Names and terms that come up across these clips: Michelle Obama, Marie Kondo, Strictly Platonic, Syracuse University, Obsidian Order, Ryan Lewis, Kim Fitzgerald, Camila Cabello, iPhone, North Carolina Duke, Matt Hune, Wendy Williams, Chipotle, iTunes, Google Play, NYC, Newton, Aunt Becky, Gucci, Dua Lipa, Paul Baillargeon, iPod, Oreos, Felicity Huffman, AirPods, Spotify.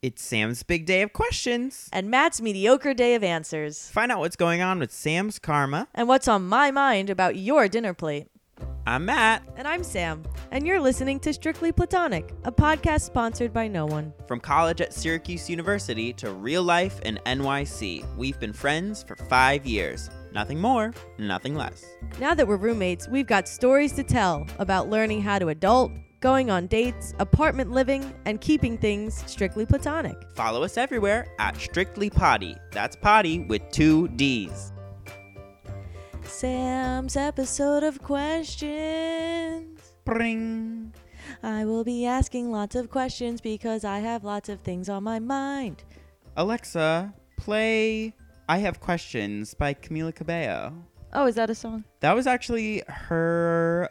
It's Sam's big day of questions. And Matt's mediocre day of answers. Find out what's going on with Sam's karma. And what's on my mind about your dinner plate. I'm Matt. And I'm Sam. And you're listening to Strictly Platonic, a podcast sponsored by no one. From college at Syracuse University to real life in NYC, we've been friends for 5 years. Nothing more, nothing less. Now that we're roommates, we've got stories to tell about learning how to adult, going on dates, apartment living, and keeping things strictly platonic. Follow us everywhere at Strictly Potty. That's potty with 2 Ds. Sam's episode of questions. Bring. I will be asking lots of questions because I have lots of things on my mind. Alexa, play I Have Questions by Camila Cabello. Oh, is that a song? That was actually her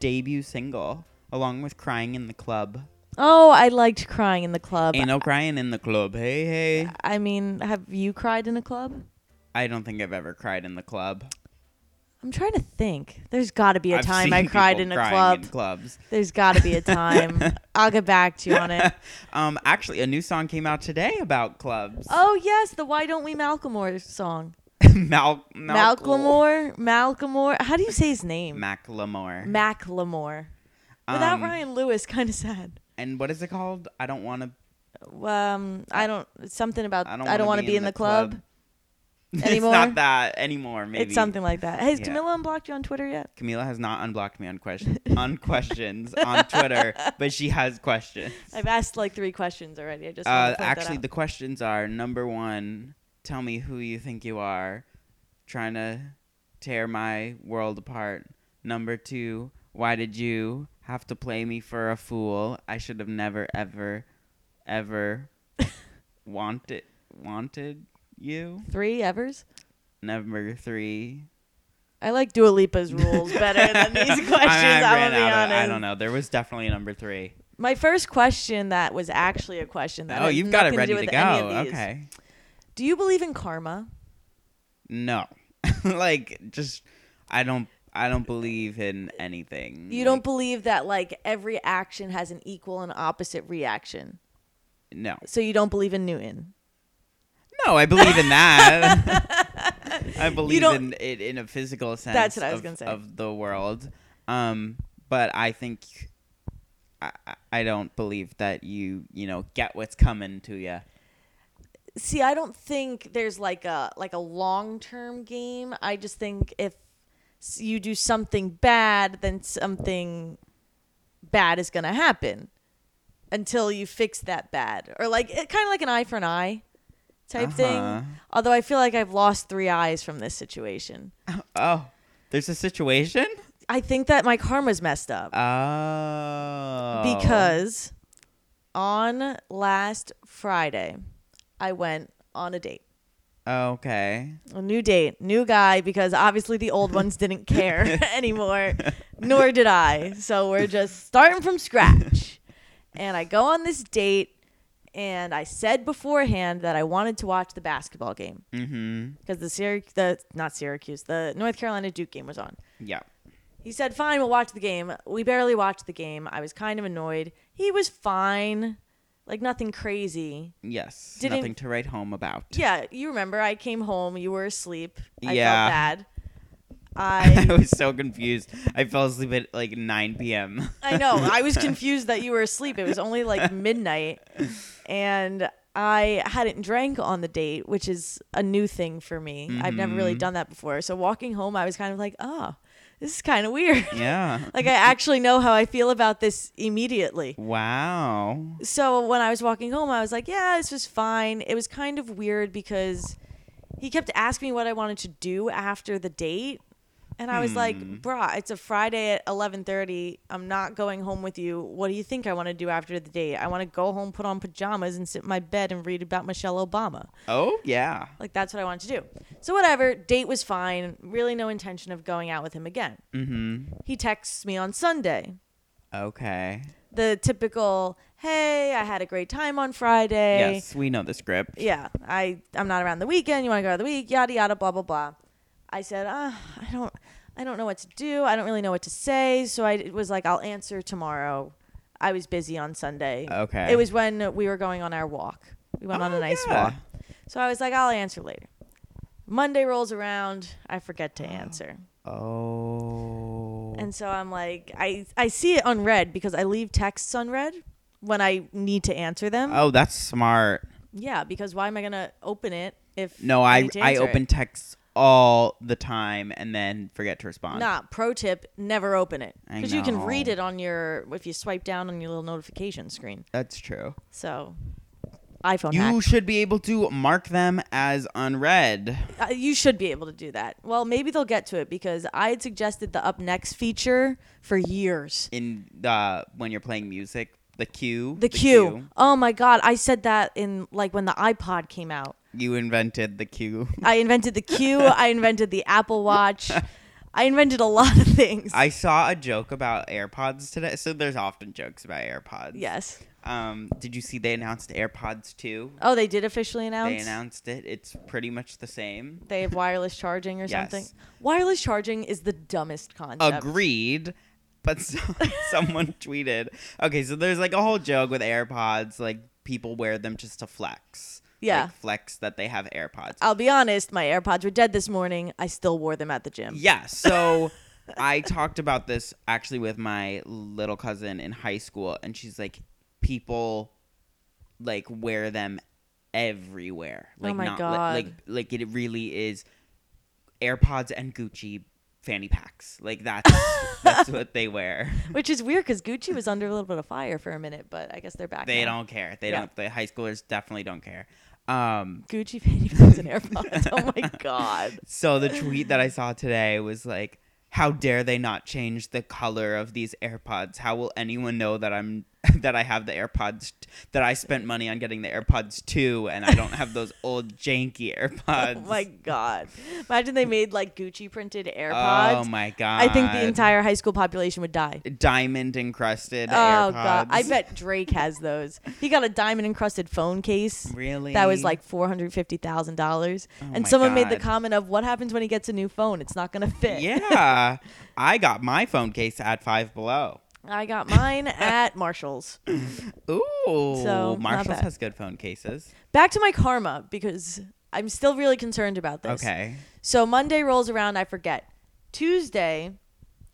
debut single, along with Crying in the Club. Oh, I liked Crying in the Club. Ain't no crying in the club. Hey, hey. I mean, have you cried in a club? I don't think I've ever cried in the club. I'm trying to think. There's got to be a time I cried in a club. In clubs. There's got to be a time. I'll get back to you on it. Actually, a new song came out today about clubs. Oh, yes. The Why Don't We Macklemore song. Macklemore. How do you say his name? Macklemore. Without Ryan Lewis, kind of sad. And what is it called? I don't want to. Something about I don't want to be in the club anymore. It's not that anymore. Maybe it's something like that. Has Camila unblocked you on Twitter yet? Camila has not unblocked me on questions on Twitter, but she has questions. I've asked 3 questions already. I just actually the questions are number 1. Tell me who you think you are, trying to tear my world apart. Number 2, why did you have to play me for a fool? I should have never, ever, ever wanted you. 3 evers? Number 3. I like Dua Lipa's rules better than these questions. I'm gonna be honest. I don't know. There was definitely a number 3. My first question that was actually a question that oh, you've got it ready to go. Okay. Do you believe in karma? No. I don't believe in anything. You don't believe that every action has an equal and opposite reaction? No. So you don't believe in Newton? No, I believe in that. I believe in it in a physical sense. That's what I was going to say. Of the world. But I think I don't believe that you get what's coming to you. See, I don't think there's a long-term game. I just think if you do something bad, then something bad is going to happen until you fix that bad. Or kind of like an eye for an eye type thing. Although I feel like I've lost 3 eyes from this situation. Oh, there's a situation? I think that my karma's messed up. Oh. Because on last Friday, I went on a date. Okay. A new date, new guy, because obviously the old ones didn't care anymore, nor did I. So we're just starting from scratch. And I go on this date, and I said beforehand that I wanted to watch the basketball game. Mm-hmm. Because the North Carolina Duke game was on. Yeah. He said, fine, we'll watch the game. We barely watched the game. I was kind of annoyed. He was fine. Nothing crazy. Yes. Nothing to write home about. Yeah. You remember I came home. You were asleep. I felt bad. I was so confused. I fell asleep at 9 p.m. I know. I was confused that you were asleep. It was only midnight. And I hadn't drank on the date, which is a new thing for me. Mm-hmm. I've never really done that before. So walking home, I was kind of this is kind of weird. Yeah. I actually know how I feel about this immediately. Wow. So when I was walking home, I was like, yeah, this was fine. It was kind of weird because he kept asking me what I wanted to do after the date. And I was brah, it's a Friday at 11:30. I'm not going home with you. What do you think I want to do after the date? I want to go home, put on pajamas, and sit in my bed and read about Michelle Obama. Oh, yeah. That's what I wanted to do. So whatever. Date was fine. Really no intention of going out with him again. Mm-hmm. He texts me on Sunday. Okay. The typical, hey, I had a great time on Friday. Yes, we know the script. Yeah. I'm not around the weekend. You want to go out the week? Yada, yada, blah, blah, blah. I said, I don't know what to do. I don't really know what to say. So I was like, I'll answer tomorrow. I was busy on Sunday. Okay. It was when we were going on our walk. We went on a nice walk. So I was like, I'll answer later. Monday rolls around. I forget to answer. Oh. And so I'm like, I see it unread because I leave texts unread when I need to answer them. Oh, that's smart. Yeah, because why am I going to open it if I open texts all the time and then forget to respond. Nah, pro tip, never open it. Because you can read it on your, if you swipe down on your little notification screen. That's true. So, iPhone hack. You should be able to mark them as unread. You should be able to do that. Well, maybe they'll get to it because I had suggested the up next feature for years. When you're playing music, the cue. The cue. Oh my God, I said that in like when the iPod came out. You invented the cue. I invented the cue. I invented the Apple Watch. I invented a lot of things. I saw a joke about AirPods today. So there's often jokes about AirPods. Yes. Did you see they announced AirPods 2? Oh, they did officially announce? They announced it. It's pretty much the same. They have wireless charging or something? Wireless charging is the dumbest concept. Agreed. But someone tweeted. Okay, so there's like a whole joke with AirPods. Like people wear them just to flex. Yeah. Like flex that they have AirPods. I'll be honest, my AirPods were dead this morning. I still wore them at the gym. Yeah, so I talked about this actually with my little cousin in high school, and she's like, people like wear them everywhere. Like, oh my God. Like it really is AirPods and Gucci fanny packs. Like that's that's what they wear. Which is weird because Gucci was under a little bit of fire for a minute, but I guess they're back. They don't care. They don't. The high schoolers definitely don't care. Gucci fanny packs and AirPods. Oh my God. So the tweet that I saw today was like, how dare they not change the color of these AirPods? How will anyone know that I have the AirPods, that I spent money on getting the AirPods 2 and I don't have those old janky AirPods? Oh my God. Imagine they made like Gucci printed AirPods. Oh my God. I think the entire high school population would die. Diamond encrusted AirPods. Oh God. I bet Drake has those. He got a diamond encrusted phone case. Really? That was like $450,000. And someone made the comment of, what happens when he gets a new phone? It's not going to fit. Yeah. I got my phone case at Five Below. I got mine at Marshall's. Ooh. So, Marshall's has good phone cases. Back to my karma because I'm still really concerned about this. Okay. So Monday rolls around, I forget. Tuesday,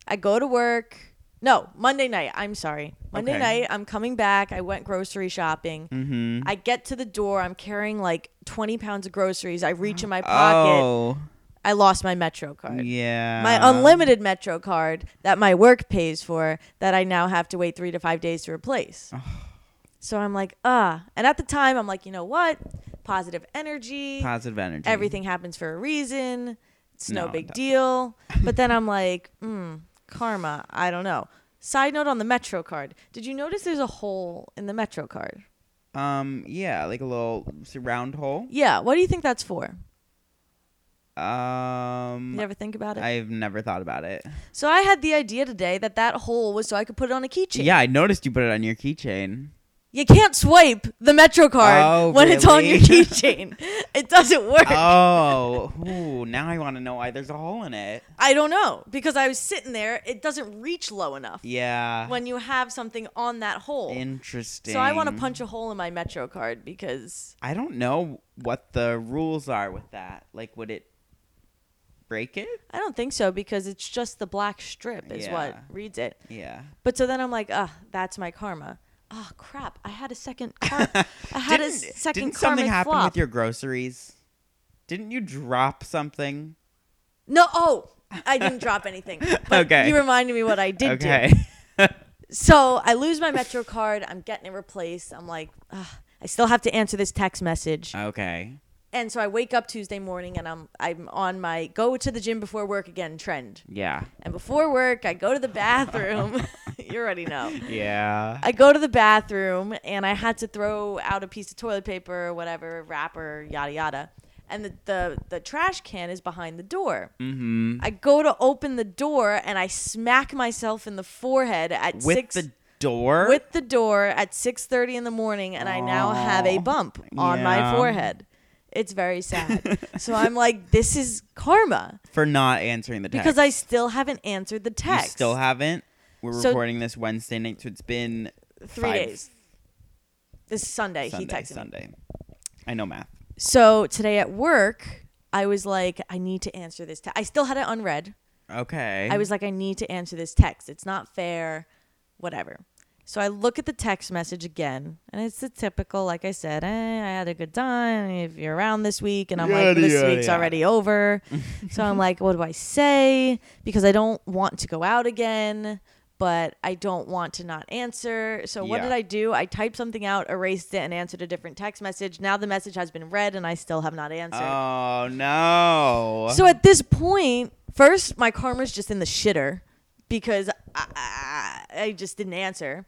I go to work. No, Monday night. I'm sorry. Monday night, I'm coming back. I went grocery shopping. Mm-hmm. I get to the door. I'm carrying like 20 pounds of groceries. I reach in my pocket. Oh. I lost my Metro card. Yeah. My unlimited Metro card that my work pays for that I now have to wait 3 to 5 days to replace. So I'm like, And at the time, I'm like, you know what? Positive energy. Everything happens for a reason. It's no big deal. But then I'm like, karma. I don't know. Side note on the Metro card. Did you notice there's a hole in the Metro card? Yeah, like a little round hole. Yeah. What do you think that's for? You never think about it? I've never thought about it. So I had the idea today that hole was so I could put it on a keychain. Yeah, I noticed you put it on your keychain. You can't swipe the Metro card when it's on your keychain. It doesn't work. Oh, now I want to know why there's a hole in it. I don't know, because I was sitting there. It doesn't reach low enough. Yeah. When you have something on that hole. Interesting. So I want to punch a hole in my Metro card because... I don't know what the rules are with that. Like, would it... break it? I don't think so because it's just the black strip is what reads it. Yeah. But so then I'm like, that's my karma. Oh crap! I had a second. Didn't something happen with your groceries? Didn't you drop something? No. Oh, I didn't drop anything. But you reminded me what I did do. So I lose my Metro card. I'm getting it replaced. I'm like, I still have to answer this text message. Okay. And so I wake up Tuesday morning and I'm on my go to the gym before work again trend. Yeah. And before work, I go to the bathroom. You already know. Yeah. I go to the bathroom and I had to throw out a piece of toilet paper, whatever, wrapper, yada, yada. And the trash can is behind the door. Mm-hmm. I go to open the door and I smack myself in the forehead at With the door at 6:30 in the morning. And I now have a bump on my forehead. It's very sad. So I'm like, this is karma. For not answering the text. Because I still haven't answered the text. You still haven't? We're recording this Wednesday night, so it's been 3 days. This is Sunday, he texted me. Sunday. I know math. So today at work, I was like, I need to answer this. I still had it unread. Okay. I was like, I need to answer this text. It's not fair. Whatever. So I look at the text message again, and it's the typical, like I said, I had a good time. If you're around this week, and I'm this week's already over. So I'm like, what do I say? Because I don't want to go out again, but I don't want to not answer. So what did I do? I typed something out, erased it, and answered a different text message. Now the message has been read, and I still have not answered. Oh, no. So at this point, first, my karma's just in the shitter because I just didn't answer.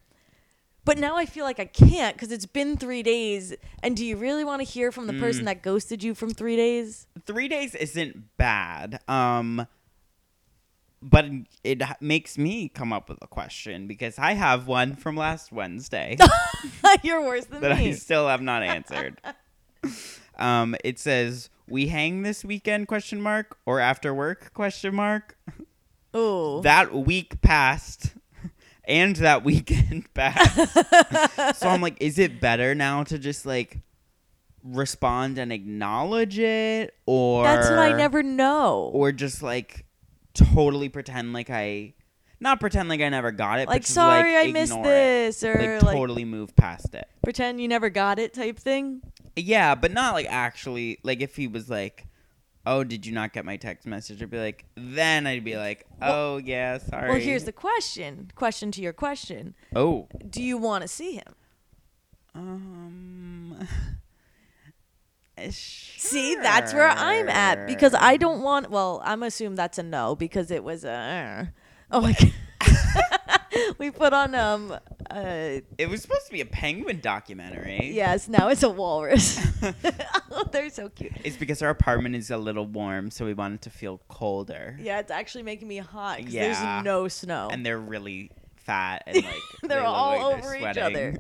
But now I feel like I can't because it's been 3 days. And do you really want to hear from the person that ghosted you from 3 days? 3 days isn't bad. But it makes me come up with a question because I have one from last Wednesday. You're worse than that me. I still have not answered. It says, we hang this weekend, ? Or after work, ? Ooh. That week passed and that weekend passed. So I'm like, is it better now to just like respond and acknowledge it? Or that's what I never know. Or just like... totally pretend like I, not pretend like I never got it, like, but sorry, like, I missed this, or like totally move past it. Pretend you never got it type thing. Yeah, but not like actually, like if he was like, oh, did you not get my text message? I'd be like, then I'd be like, oh, well, yeah, sorry. Well, here's the question to your question. Oh. Do you want to see him? Sure. See, that's where I'm at because I don't want. Well, I'm assumed that's a no because it was a. Oh my god, we put on it was supposed to be a penguin documentary. Yes, now it's a walrus. Oh, they're so cute. It's because our apartment is a little warm, so we wanted to feel colder. Yeah, it's actually making me hot because there's no snow, and they're really fat and like they're all like over each other.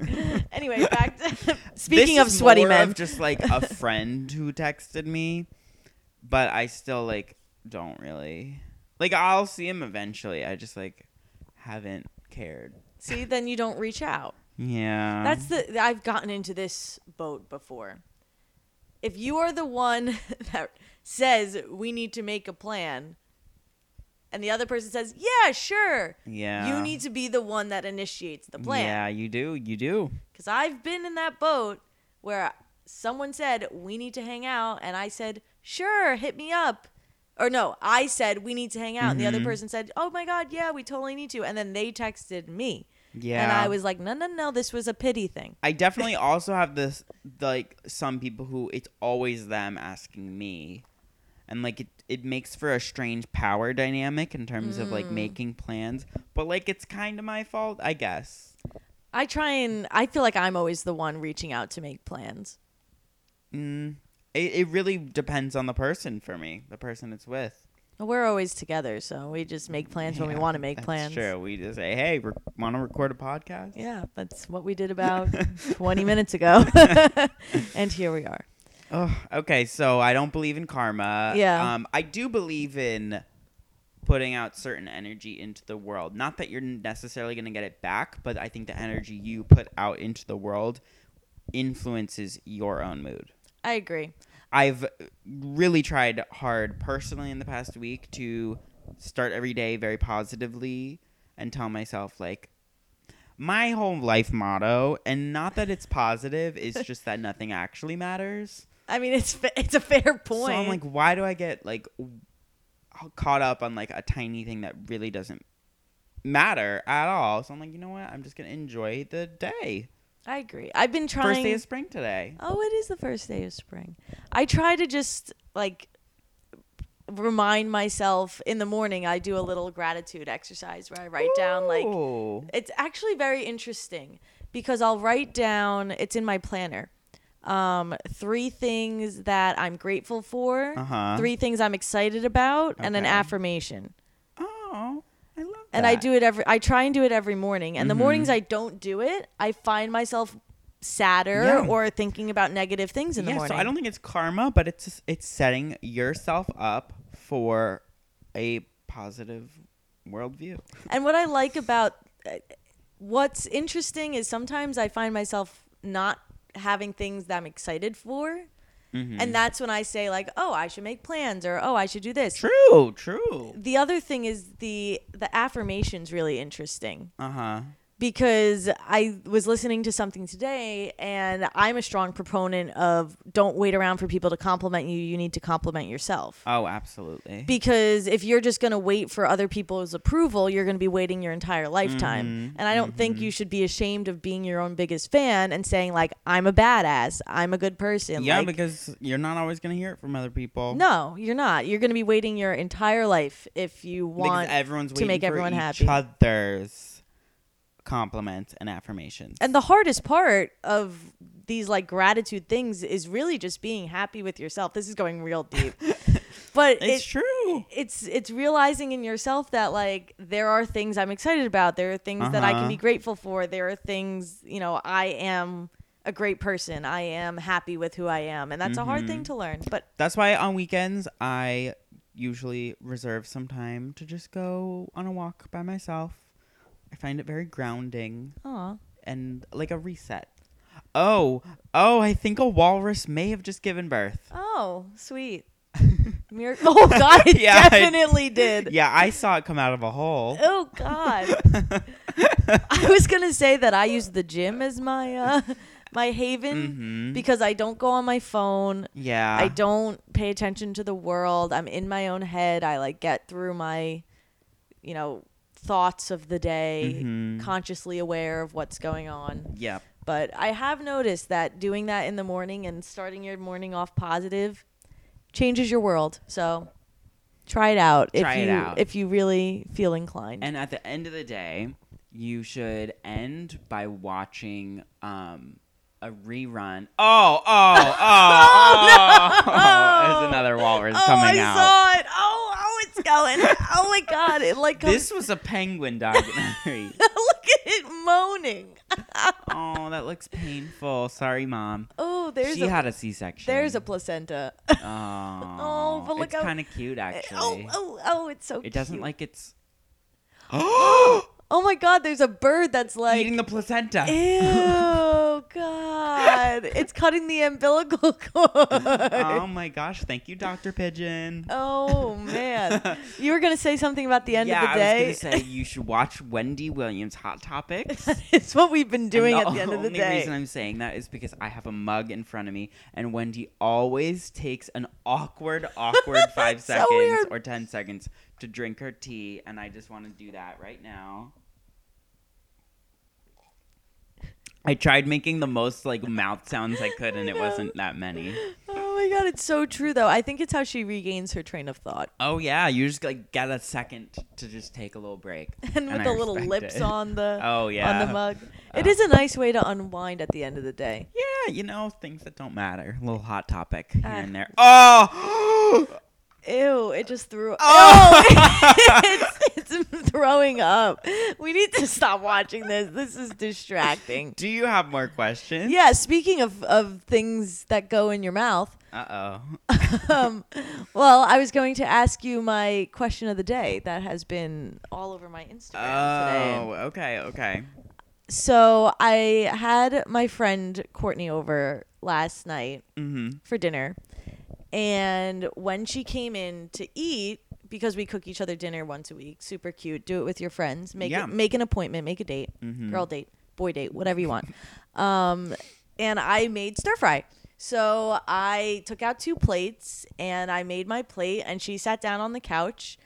Anyway, back to speaking of sweaty men. This is more of just like a friend who texted me, but I still like don't really like. I'll see him eventually. I just like haven't cared. See, then you don't reach out. Yeah, that's the. I've gotten into this boat before. If you are the one that says we need to make a plan. And the other person says, yeah, sure. Yeah. You need to be the one that initiates the plan. Yeah, you do. You do. Because I've been in that boat where someone said, we need to hang out. And I said, sure, hit me up. Or no, I said, we need to hang out. Mm-hmm. And the other person said, oh, my God, yeah, we totally need to. And then they texted me. Yeah. And I was like, no, this was a pity thing. I definitely also have this, like, some people who it's always them asking me. And, like, it makes for a strange power dynamic in terms of, like, making plans. But, like, it's kind of my fault, I guess. I feel like I'm always the one reaching out to make plans. It really depends on the person for me, the person it's with. Well, we're always together, so we just make plans when we want to make plans. That's true. We just say, hey, want to record a podcast? Yeah, that's what we did about 20 minutes ago. And here we are. Oh, okay, so I don't believe in karma. Yeah. I do believe in putting out certain energy into the world. Not that you're necessarily going to get it back, but I think the energy you put out into the world influences your own mood. I agree. I've really tried hard personally in the past week to start every day very positively and tell myself, like, my whole life motto, and not that it's positive, is just that nothing actually matters. I mean, it's a fair point. So I'm like, why do I get like caught up on like a tiny thing that really doesn't matter at all? So I'm like, you know what? I'm just going to enjoy the day. I agree. I've been trying. First day of spring today. Oh, it is the first day of spring. I try to just like remind myself in the morning. I do a little gratitude exercise where I write down like, it's actually very interesting because I'll write down, it's in my planner. 3 things that I'm grateful for, 3 things I'm excited about, and an affirmation. Oh, I love that. And I try and do it every morning. And the mornings I don't do it, I find myself sadder or thinking about negative things in the morning. So I don't think it's karma, but it's setting yourself up for a positive worldview. And what I like about what's interesting is sometimes I find myself not having things that I'm excited for. Mm-hmm. And that's when I say like, oh, I should make plans, or, oh, I should do this. True. The other thing is the affirmation's really interesting. Uh-huh. Because I was listening to something today, and I'm a strong proponent of don't wait around for people to compliment you. You need to compliment yourself. Oh, absolutely. Because if you're just going to wait for other people's approval, you're going to be waiting your entire lifetime. Mm-hmm. And I don't think you should be ashamed of being your own biggest fan and saying, like, I'm a badass. I'm a good person. Yeah, like, because you're not always going to hear it from other people. No, you're not. You're going to be waiting your entire life if you want to make everyone happy. Because everyone's waiting for each other's compliments and affirmations. And the hardest part of these like gratitude things is really just being happy with yourself. This is going real deep. But it's true. It's realizing in yourself that like there are things I'm excited about. There are things that I can be grateful for. There are things, you know, I am a great person. I am happy with who I am. And that's a hard thing to learn. But that's why on weekends I usually reserve some time to just go on a walk by myself. I find it very grounding. Aww. And like a reset. Oh, I think a walrus may have just given birth. Oh, sweet. Miracle. Oh, God, it definitely did. Yeah, I saw it come out of a hole. Oh, God. I was going to say that I use the gym as my my haven because I don't go on my phone. Yeah. I don't pay attention to the world. I'm in my own head. I like get through my, you know, thoughts of the day, consciously aware of what's going on. Yeah. But I have noticed that doing that in the morning and starting your morning off positive changes your world. So try it out. If you really feel inclined. And at the end of the day, you should end by watching a rerun. Oh, no. There's another walrus coming out. I saw it. Going. Oh my God! It like this was a penguin documentary. Look at it moaning. Oh, that looks painful. Sorry, Mom. Oh, she had a C-section. There's a placenta. Oh, but look, it's kind of cute actually. Oh, it's so cute. It doesn't like it's. Oh my God! There's a bird that's like eating the placenta. Ew, God! It's cutting the umbilical cord. Oh my gosh! Thank you, Dr. Pigeon. Oh man! You were gonna say something about the end of the day. I was gonna say you should watch Wendy Williams' Hot Topics. It's what we've been doing at the end of the day. The only reason I'm saying that is because I have a mug in front of me, and Wendy always takes an awkward 5 seconds or 10 seconds to drink her tea, and I just want to do that right now. I tried making the most like mouth sounds I could, and it wasn't that many. Oh my God, it's so true though. I think it's how she regains her train of thought. Oh yeah, you just like get a second to just take a little break. And with the little lips on the mug. It is a nice way to unwind at the end of the day. Yeah, you know, things that don't matter. A little hot topic here and there. Oh. Ew, it just threw up. Oh! it's throwing up. We need to stop watching this. This is distracting. Do you have more questions? Yeah, speaking of things that go in your mouth. Uh-oh. Well, I was going to ask you my question of the day that has been all over my Instagram today. Oh, okay. So I had my friend Courtney over last night for dinner. And when she came in to eat, because we cook each other dinner once a week, super cute. Do it with your friends. Make an appointment. Make a date. Girl date. Boy date. Whatever you want. And I made stir fry. So I took out 2 plates and I made my plate. And she sat down on the couch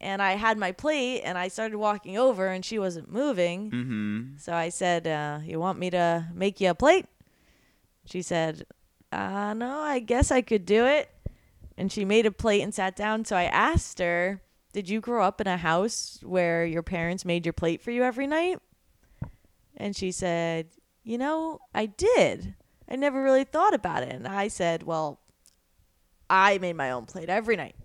and I had my plate and I started walking over and she wasn't moving. So I said, you want me to make you a plate? She said, no, I guess I could do it. And she made a plate and sat down. So I asked her, did you grow up in a house where your parents made your plate for you every night? And she said, you know, I did. I never really thought about it. And I said, well, I made my own plate every night.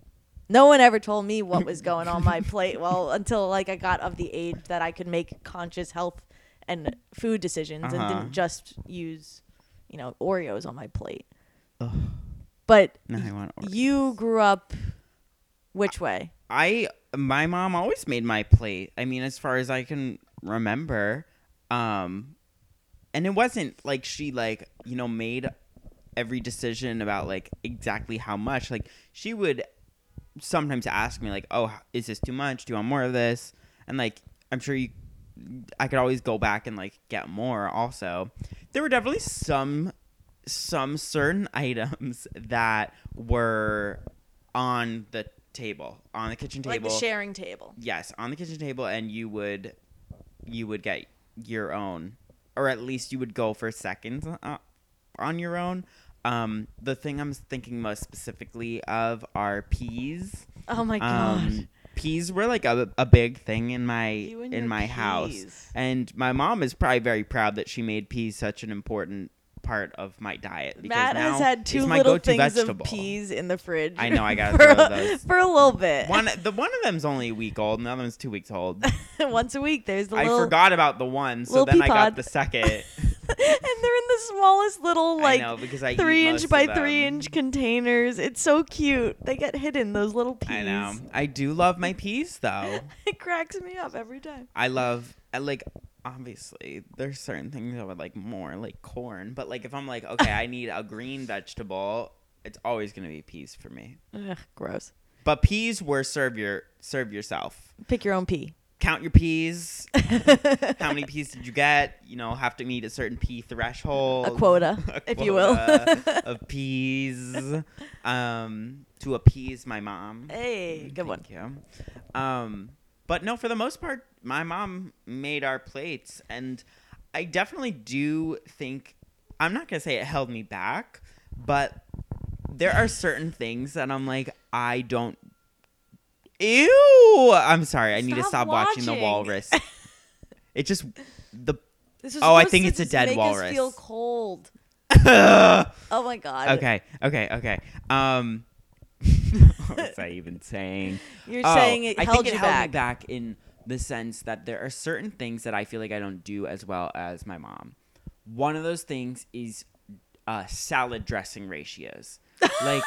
No one ever told me what was going on my plate. Well, until like I got of the age that I could make conscious health and food decisions and didn't just use, you know, Oreos on my plate. Ugh. But you grew up which way? My mom always made my plate. I mean, as far as I can remember, And it wasn't like she like, you know, made every decision about like exactly how much. Like she would sometimes ask me like, oh, is this too much? Do you want more of this? And like, I'm sure I could always go back and like get more. Also, there were definitely some certain items that were on the table, on the kitchen table, like the sharing table. Yes, on the kitchen table, and you would get your own, or at least you would go for seconds on your own. The thing I'm thinking most specifically of are peas. Oh my god. Peas were like a big thing in my house, and my mom is probably very proud that she made peas such an important part of my diet. Because Matt now has had two little things vegetable. Of peas in the fridge. I know, I gotta throw those for a little bit. One of them's only a week old, and the other one's 2 weeks old. Once a week, there's the I forgot about the one, so then I got the second. And they're in the smallest little, like, I know, because I 3-inch by 3-inch containers. It's so cute. They get hidden, those little peas. I know. I do love my peas, though. It cracks me up every time. I like, obviously, there's certain things I would like more, like corn. But, like, if I'm like, okay, I need a green vegetable, it's always going to be peas for me. Ugh, gross. But peas were serve yourself. Pick your own pea. Count your peas. How many peas did you get? You know, have to meet a certain pea threshold. A quota if you will. Of peas. To appease my mom. Hey, good one. Thank you. But no, for the most part, my mom made our plates. And I definitely do think, I'm not going to say it held me back, but there are certain things that I'm like, I don't. Ew! I'm sorry. I need to stop watching the walrus. It just the. This is I think it's a dead walrus. Make us feel cold. Oh my god. Okay. What was I even saying? You're saying it held you back. I think it held me back in the sense that there are certain things that I feel like I don't do as well as my mom. One of those things is salad dressing ratios, like.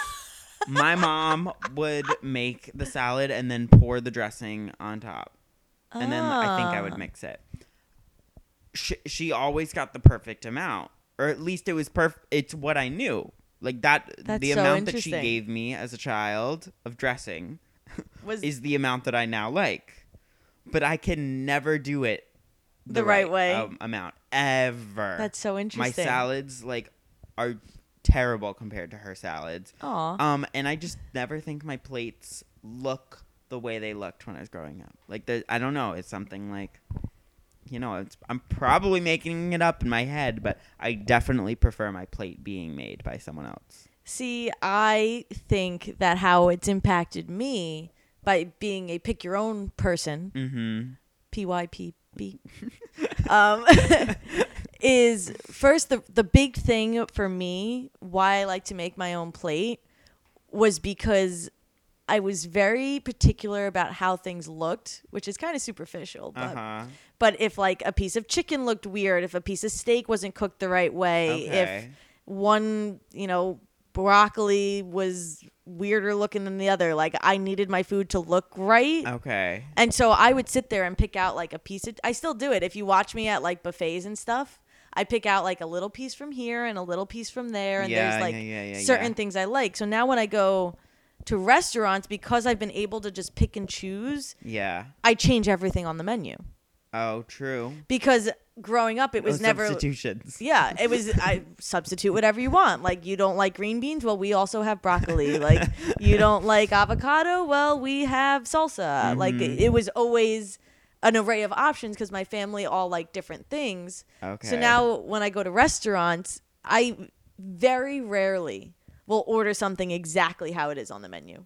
My mom would make the salad and then pour the dressing on top. And then I think I would mix it. She always got the perfect amount. Or at least it was perfect. It's what I knew. Like that, that's the amount that she gave me as a child of dressing is the amount that I now like. But I can never do it the right way. Amount. Ever. That's so interesting. My salads like are terrible compared to her salads. Aww. And I just never think my plates look the way they looked when I was growing up. Like, I don't know. It's something like, you know, I'm probably making it up in my head, but I definitely prefer my plate being made by someone else. See, I think that how it's impacted me by being a pick your own person, mm-hmm. PYPB, is first the big thing for me why I like to make my own plate was because I was very particular about how things looked, which is kind of superficial, but but if like a piece of chicken looked weird, if a piece of steak wasn't cooked the right way, if one, you know, broccoli was weirder looking than the other, like I needed my food to look right. Okay. And so I would sit there and pick out like a piece of, I still do it if you watch me at like buffets and stuff, I pick out like a little piece from here and a little piece from there. And there's like certain things I like. So now when I go to restaurants, because I've been able to just pick and choose, I change everything on the menu. Oh, true. Because growing up, it was never substitutions. Yeah, it was I substitute whatever you want. Like you don't like green beans? Well, we also have broccoli. Like you don't like avocado? Well, we have salsa. Mm-hmm. Like it was always an array of options because my family all like different things. Okay. So now when I go to restaurants, I very rarely will order something exactly how it is on the menu.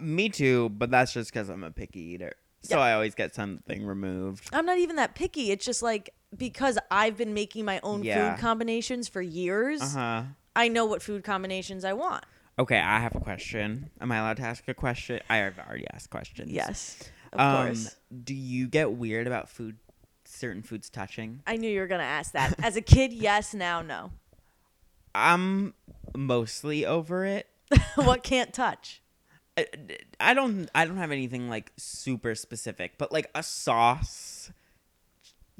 Me too, but that's just because I'm a picky eater. So I always get something removed. I'm not even that picky. It's just like because I've been making my own food combinations for years, I know what food combinations I want. Okay, I have a question. Am I allowed to ask a question? I have already asked questions. Yes. Of course. Do you get weird about food, certain foods touching? I knew you were going to ask that. As a kid, yes. Now, no. I'm mostly over it. What can't touch? I don't have anything like super specific, but like a sauce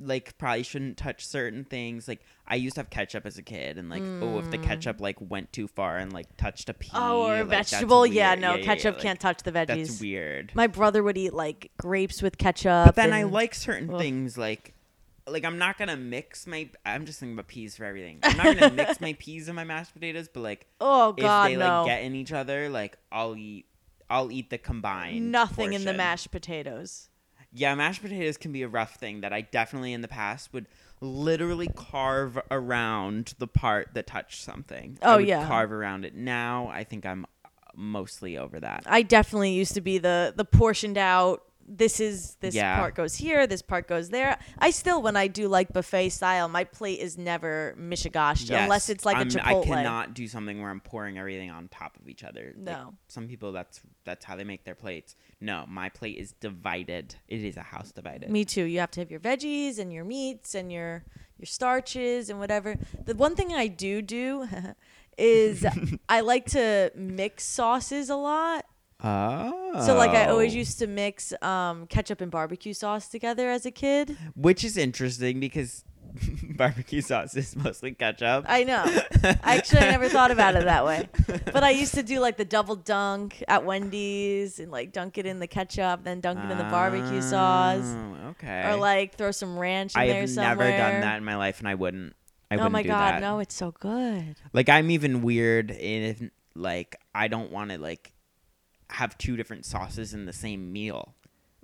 like probably shouldn't touch certain things. Like I used to have ketchup as a kid, and like oh, if the ketchup like went too far and like touched a pea or a vegetable, ketchup can't touch the veggies. That's weird. My brother would eat like grapes with ketchup. But then I like certain things like I'm not gonna mix my. I'm just thinking about peas for everything. I'm not gonna mix my peas and my mashed potatoes, but like if they get in each other, like I'll eat the combined. Nothing portion. In the mashed potatoes. Yeah, mashed potatoes can be a rough thing that I definitely in the past would literally carve around the part that touched something. Oh, I would carve around it. Now I think I'm mostly over that. I definitely used to be the portioned out. This part goes here. This part goes there. I still, when I do like buffet style, my plate is never mishigashed unless it's like a Chipotle. I cannot do something where I'm pouring everything on top of each other. No, like, some people that's how they make their plates. No, my plate is divided. It is a house divided. Me too. You have to have your veggies and your meats and your starches and whatever. The one thing I do is I like to mix sauces a lot. Oh. So like I always used to mix ketchup and barbecue sauce together as a kid. Which is interesting because barbecue sauce is mostly ketchup. I know. I never thought about it that way. But I used to do like the double dunk at Wendy's and like dunk it in the ketchup, then dunk it in the barbecue sauce. Okay. Or like throw some ranch in there somewhere. I have never done that in my life and I wouldn't. I wouldn't do that. No, it's so good. Like I'm even weird in like I don't want to like have two different sauces in the same meal.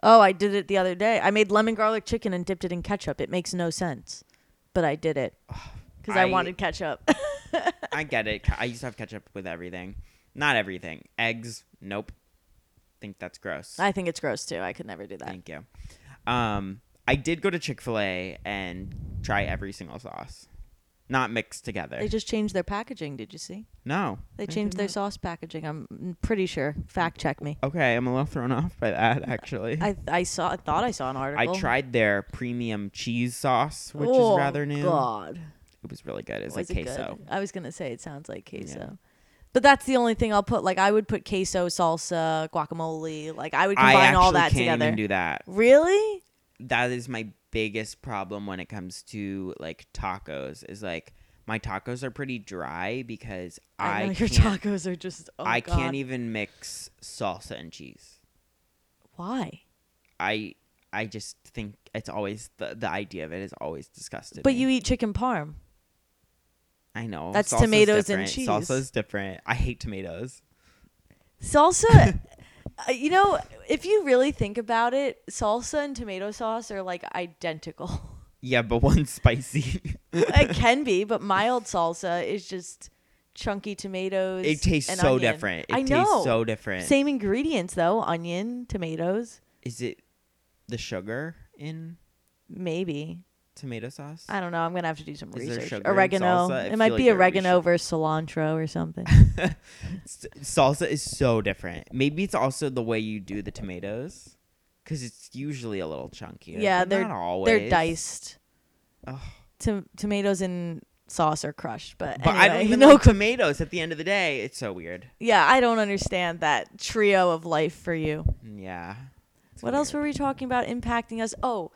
Oh, I did it the other day. I made lemon garlic chicken and dipped it in ketchup. It makes no sense, but I did it because I wanted ketchup. I get it. I used to have ketchup with everything. Not everything. Eggs. Nope. Think that's gross. I think it's gross too. I could never do that. Thank you. I did go to Chick-fil-A and try every single sauce. Not mixed together. They just changed their packaging. Did you see? No. They changed their sauce packaging. I'm pretty sure. Fact check me. Okay. I'm a little thrown off by that, actually. I thought I saw an article. I tried their premium cheese sauce, which is rather new. Oh, God. It was really good. It was like queso. Good? I was going to say it sounds like queso. Yeah. But that's the only thing I'll put. Like, I would put queso, salsa, guacamole. Like, I would combine all that together. I can't even do that. Really? That is my biggest problem when it comes to like tacos is like my tacos are pretty dry because I know your tacos are just God. Can't even mix salsa and cheese. Why? I just think it's always the idea of it is always disgusting. But you eat chicken parm. I know. That's salsa's tomatoes different. And cheese. Salsa is different. I hate tomatoes. Salsa you know, if you really think about it, salsa and tomato sauce are like identical. Yeah, but one's spicy. It can be, but mild salsa is just chunky tomatoes. It tastes and so onion. Different. It I know. Tastes so different. Same ingredients though, onion, tomatoes. Is it the sugar in? Maybe. Tomato sauce? I don't know. I'm going to have to do some research. Oregano. It might be oregano versus cilantro or something. Salsa is so different. Maybe it's also the way you do the tomatoes because it's usually a little chunkier. Yeah, they're not always. They're diced. Tomatoes in sauce are crushed. But anyway, I don't even know tomatoes at the end of the day. It's so weird. Yeah, I don't understand that trio of life for you. Yeah. What else were we talking about impacting us? Oh,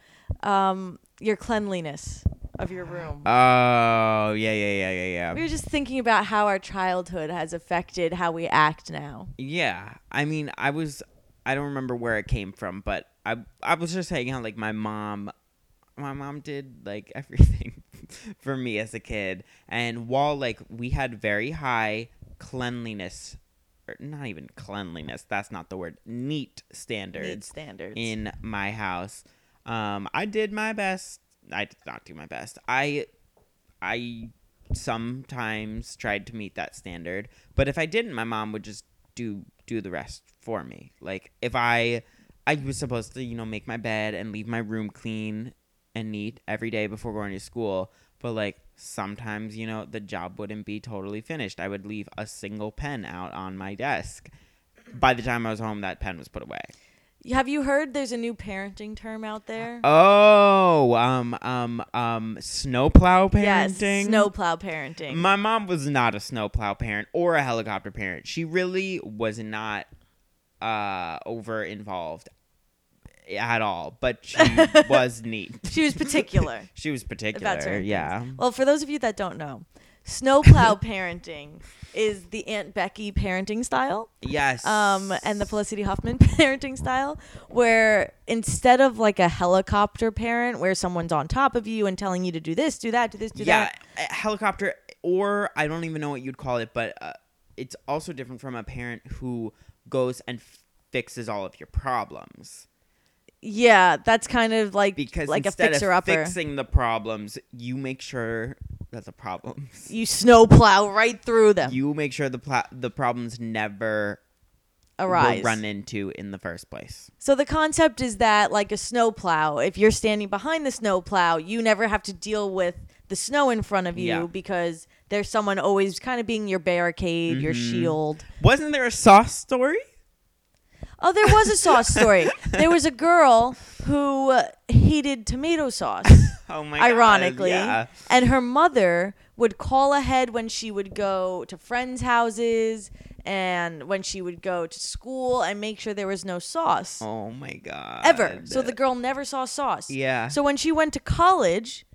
your cleanliness of your room. Oh, yeah. We were just thinking about how our childhood has affected how we act now. Yeah. I mean, I don't remember where it came from, but I was just saying how, like, my mom did, like, everything for me as a kid. And while, like, we had very high cleanliness, or not even cleanliness, that's not the word, neat standards. Neat standards. In my house. I did my best. I did not do my best. I sometimes tried to meet that standard, but if I didn't, my mom would just do the rest for me. Like if I was supposed to, you know, make my bed and leave my room clean and neat every day before going to school, but like sometimes, you know, the job wouldn't be totally finished. I would leave a single pen out on my desk. By the time I was home, that pen was put away. Have you heard there's a new parenting term out there? Oh, snowplow parenting? Yes, snowplow parenting. My mom was not a snowplow parent or a helicopter parent. She really was not over-involved at all, but she was neat. She was particular. She was particular about certain things. Well, for those of you that don't know, snowplow parenting is the Aunt Becky parenting style. Yes. And the Felicity Huffman parenting style, where instead of like a helicopter parent where someone's on top of you and telling you to do this, do that, do this, do that. Yeah, helicopter, or I don't even know what you'd call it, but it's also different from a parent who goes and fixes all of your problems. Yeah, that's kind of like, because like a fixer-upper. Instead of fixing the problems, you make sure that the problems... You snowplow right through them. You make sure the problems never arise, run into in the first place. So the concept is that like a snowplow, if you're standing behind the snowplow, you never have to deal with the snow in front of you because there's someone always kind of being your barricade, your shield. Wasn't there a sauce story? Oh, there was a sauce story. There was a girl who hated tomato sauce. Oh my God. Ironically. Yeah. And her mother would call ahead when she would go to friends' houses and when she would go to school and make sure there was no sauce. Oh my God. Ever. So the girl never saw sauce. Yeah. So when she went to college,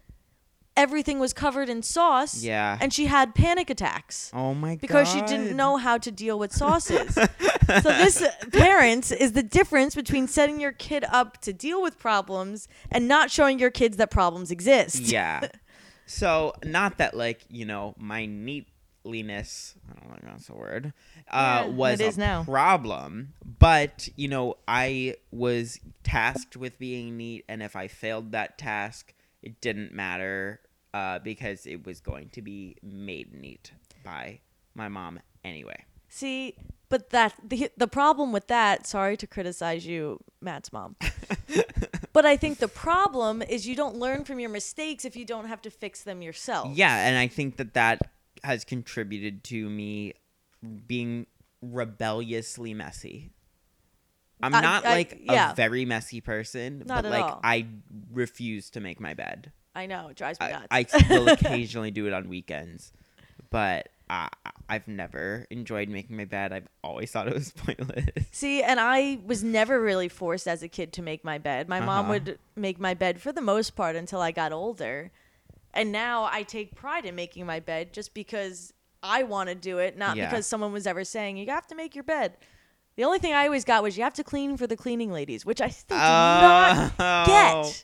everything was covered in sauce. Yeah. And she had panic attacks. Oh my God. Because she didn't know how to deal with sauces. So this, parents, is the difference between setting your kid up to deal with problems and not showing your kids that problems exist. Yeah. So not that like, you know, my neatliness, I don't know if that's a word, was a problem, but you know, I was tasked with being neat, and if I failed that task, it didn't matter because it was going to be made neat by my mom anyway. See, but that the problem with that, sorry to criticize you, Matt's mom, but I think the problem is you don't learn from your mistakes if you don't have to fix them yourself. Yeah, and I think that that has contributed to me being rebelliously messy. I'm not a very messy person, not but like all. I refuse to make my bed. I know, it drives me nuts. I still occasionally do it on weekends, but I've never enjoyed making my bed. I've always thought it was pointless. See, and I was never really forced as a kid to make my bed. My mom would make my bed for the most part until I got older. And now I take pride in making my bed just because I want to do it, not because someone was ever saying, you have to make your bed. The only thing I always got was you have to clean for the cleaning ladies, which I still do not get.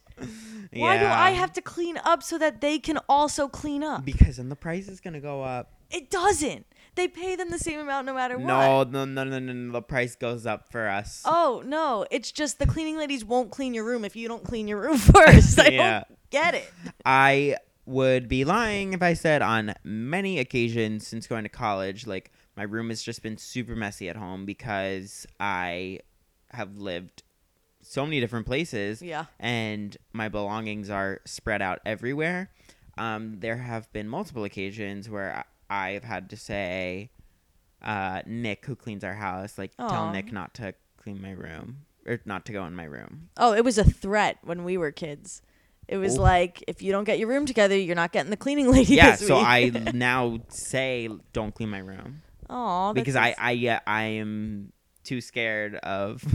Yeah. Why do I have to clean up so that they can also clean up? Because then the price is going to go up. It doesn't. They pay them the same amount no matter what. No. The price goes up for us. Oh, no. It's just the cleaning ladies won't clean your room if you don't clean your room first. I don't get it. I would be lying if I said on many occasions since going to college, like, my room has just been super messy at home because I have lived so many different places. Yeah. And my belongings are spread out everywhere. There have been multiple occasions where I've had to say, Nick, who cleans our house, like, tell Nick not to clean my room or not to go in my room. Oh, it was a threat when we were kids. It was like, if you don't get your room together, you're not getting the cleaning lady this week. Yeah, so I now say, don't clean my room. Oh, because I am too scared of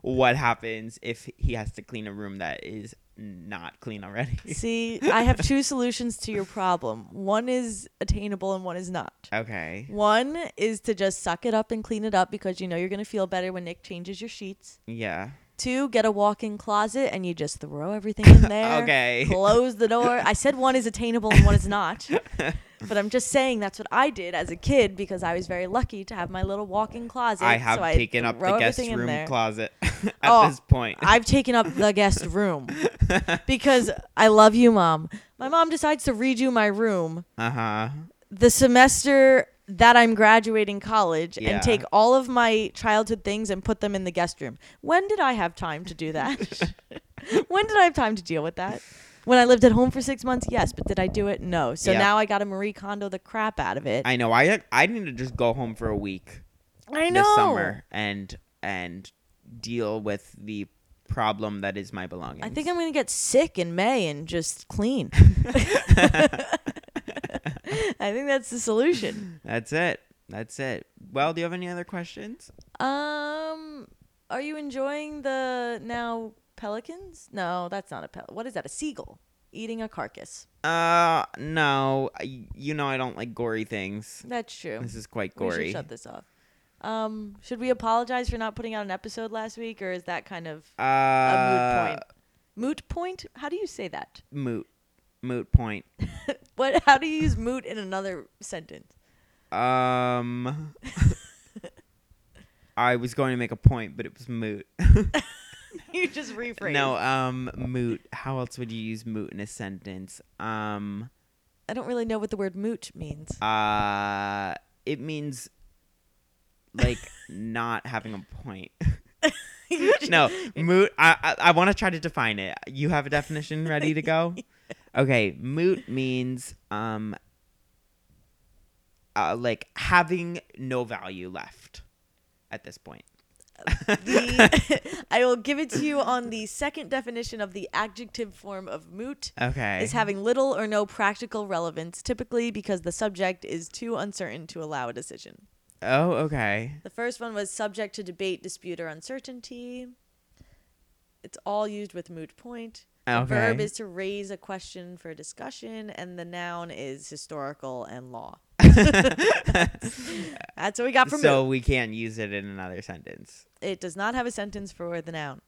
what happens if he has to clean a room that is not clean already. See, I have two solutions to your problem. One is attainable and one is not. Okay. One is to just suck it up and clean it up because you know you're going to feel better when Nick changes your sheets. Yeah. Two, get a walk-in closet and you just throw everything in there. Okay. Close the door. I said one is attainable and one is not. But I'm just saying that's what I did as a kid because I was very lucky to have my little walk-in closet. I have taken up the guest room closet at this point. I've taken up the guest room because I love you, Mom. My mom decides to redo my room the semester that I'm graduating college and take all of my childhood things and put them in the guest room. When did I have time to do that? When did I have time to deal with that? When I lived at home for 6 months, yes. But did I do it? No. So now I got to Marie Kondo the crap out of it. I know. I need to just go home for a week this summer and deal with the problem that is my belongings. I think I'm going to get sick in May and just clean. I think that's the solution. That's it. Well, do you have any other questions? Are you enjoying the now pelicans? No, that's not a pelican. What is that? A seagull eating a carcass. No. You know I don't like gory things. That's true. This is quite gory. We should shut this off. Should we apologize for not putting out an episode last week, or is that kind of a moot point? Moot point? How do you say that? Moot point. What? How do you use moot in another sentence? I was going to make a point, but it was moot. You just rephrased. No, moot. How else would you use moot in a sentence? I don't really know what the word moot means. It means like not having a point. No, moot. I want to try to define it. You have a definition ready to go? Okay, moot means like having no value left at this point. I will give it to you on the second definition of the adjective form of moot. Okay. Is having little or no practical relevance, typically because the subject is too uncertain to allow a decision. Oh, okay. The first one was subject to debate, dispute, or uncertainty. It's all used with moot point. Okay. The verb is to raise a question for discussion, and the noun is historical and law. That's what we got from moot. So we can't use it in another sentence. It does not have a sentence for the noun.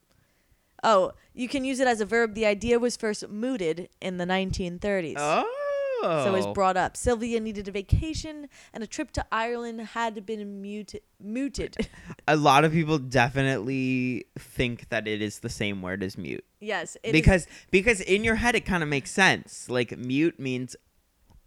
Oh, you can use it as a verb. The idea was first mooted in the 1930s. Oh. So it was brought up. Sylvia needed a vacation, and a trip to Ireland had been mooted. A lot of people definitely think that it is the same word as mute. Yes. Because in your head, it kind of makes sense. Like, mute means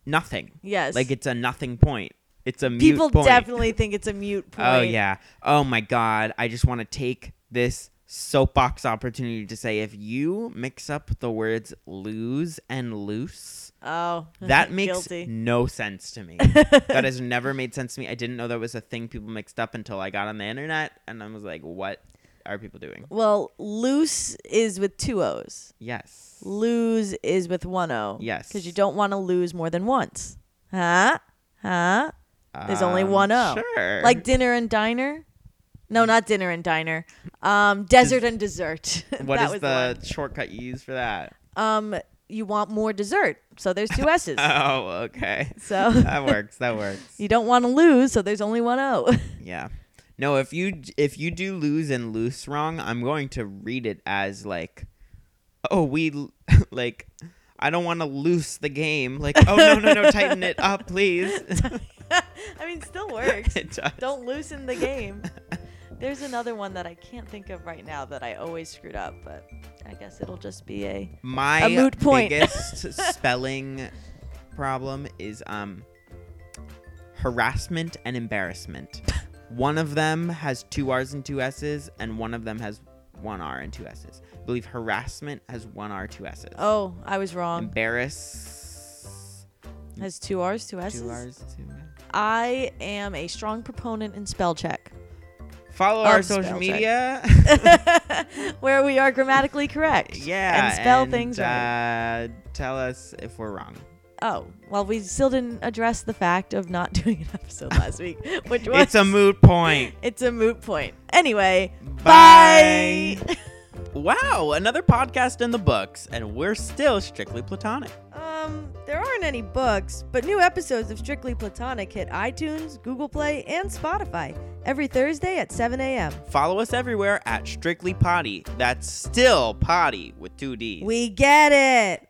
nothing. Yes. Like, it's a nothing point. It's a mute point. People definitely think it's a mute point. Oh, yeah. Oh, my God. I just want to take this soapbox opportunity to say, if you mix up the words lose and loose, oh, that makes no sense to me. That has never made sense to me. I didn't know that was a thing people mixed up until I got on the internet, and I was like, what are people doing? Well, loose is with 2 O's. Yes. Lose is with 1 O. Yes. Because you don't want to lose more than once. Huh? There's only 1 O. Sure. Like dinner and diner. No, not dinner and diner. Desert and dessert. What is the shortcut you use for that? You want more dessert, so there's 2 S's. Oh, okay. So That works. You don't want to lose, so there's only 1 O. Yeah. No, if you do lose and loose wrong, I'm going to read it as like, oh, we like, I don't want to loose the game. Like, oh, no, tighten it up, please. I mean, still works. It does. Don't loosen the game. There's another one that I can't think of right now that I always screwed up, but I guess it'll just be a moot point. My biggest spelling problem is harassment and embarrassment. One of them has 2 R's and 2 S's, and one of them has 1 R and 2 S's. I believe harassment has 1 R, 2 S's. Oh, I was wrong. Embarrass has 2 R's, 2 S's? 2 R's, 2 S's. I am a strong proponent in spell check. Follow our social media where we are grammatically correct. Yeah. And spell things right. Tell us if we're wrong. Oh, well, we still didn't address the fact of not doing an episode last week, which was... It's a moot point. It's a moot point. Anyway, bye. Wow, another podcast in the books, and we're still Strictly Platonic. There aren't any books, but new episodes of Strictly Platonic hit iTunes, Google Play, and Spotify every Thursday at 7 a.m. Follow us everywhere at Strictly Potty. That's still potty with 2 D's. We get it.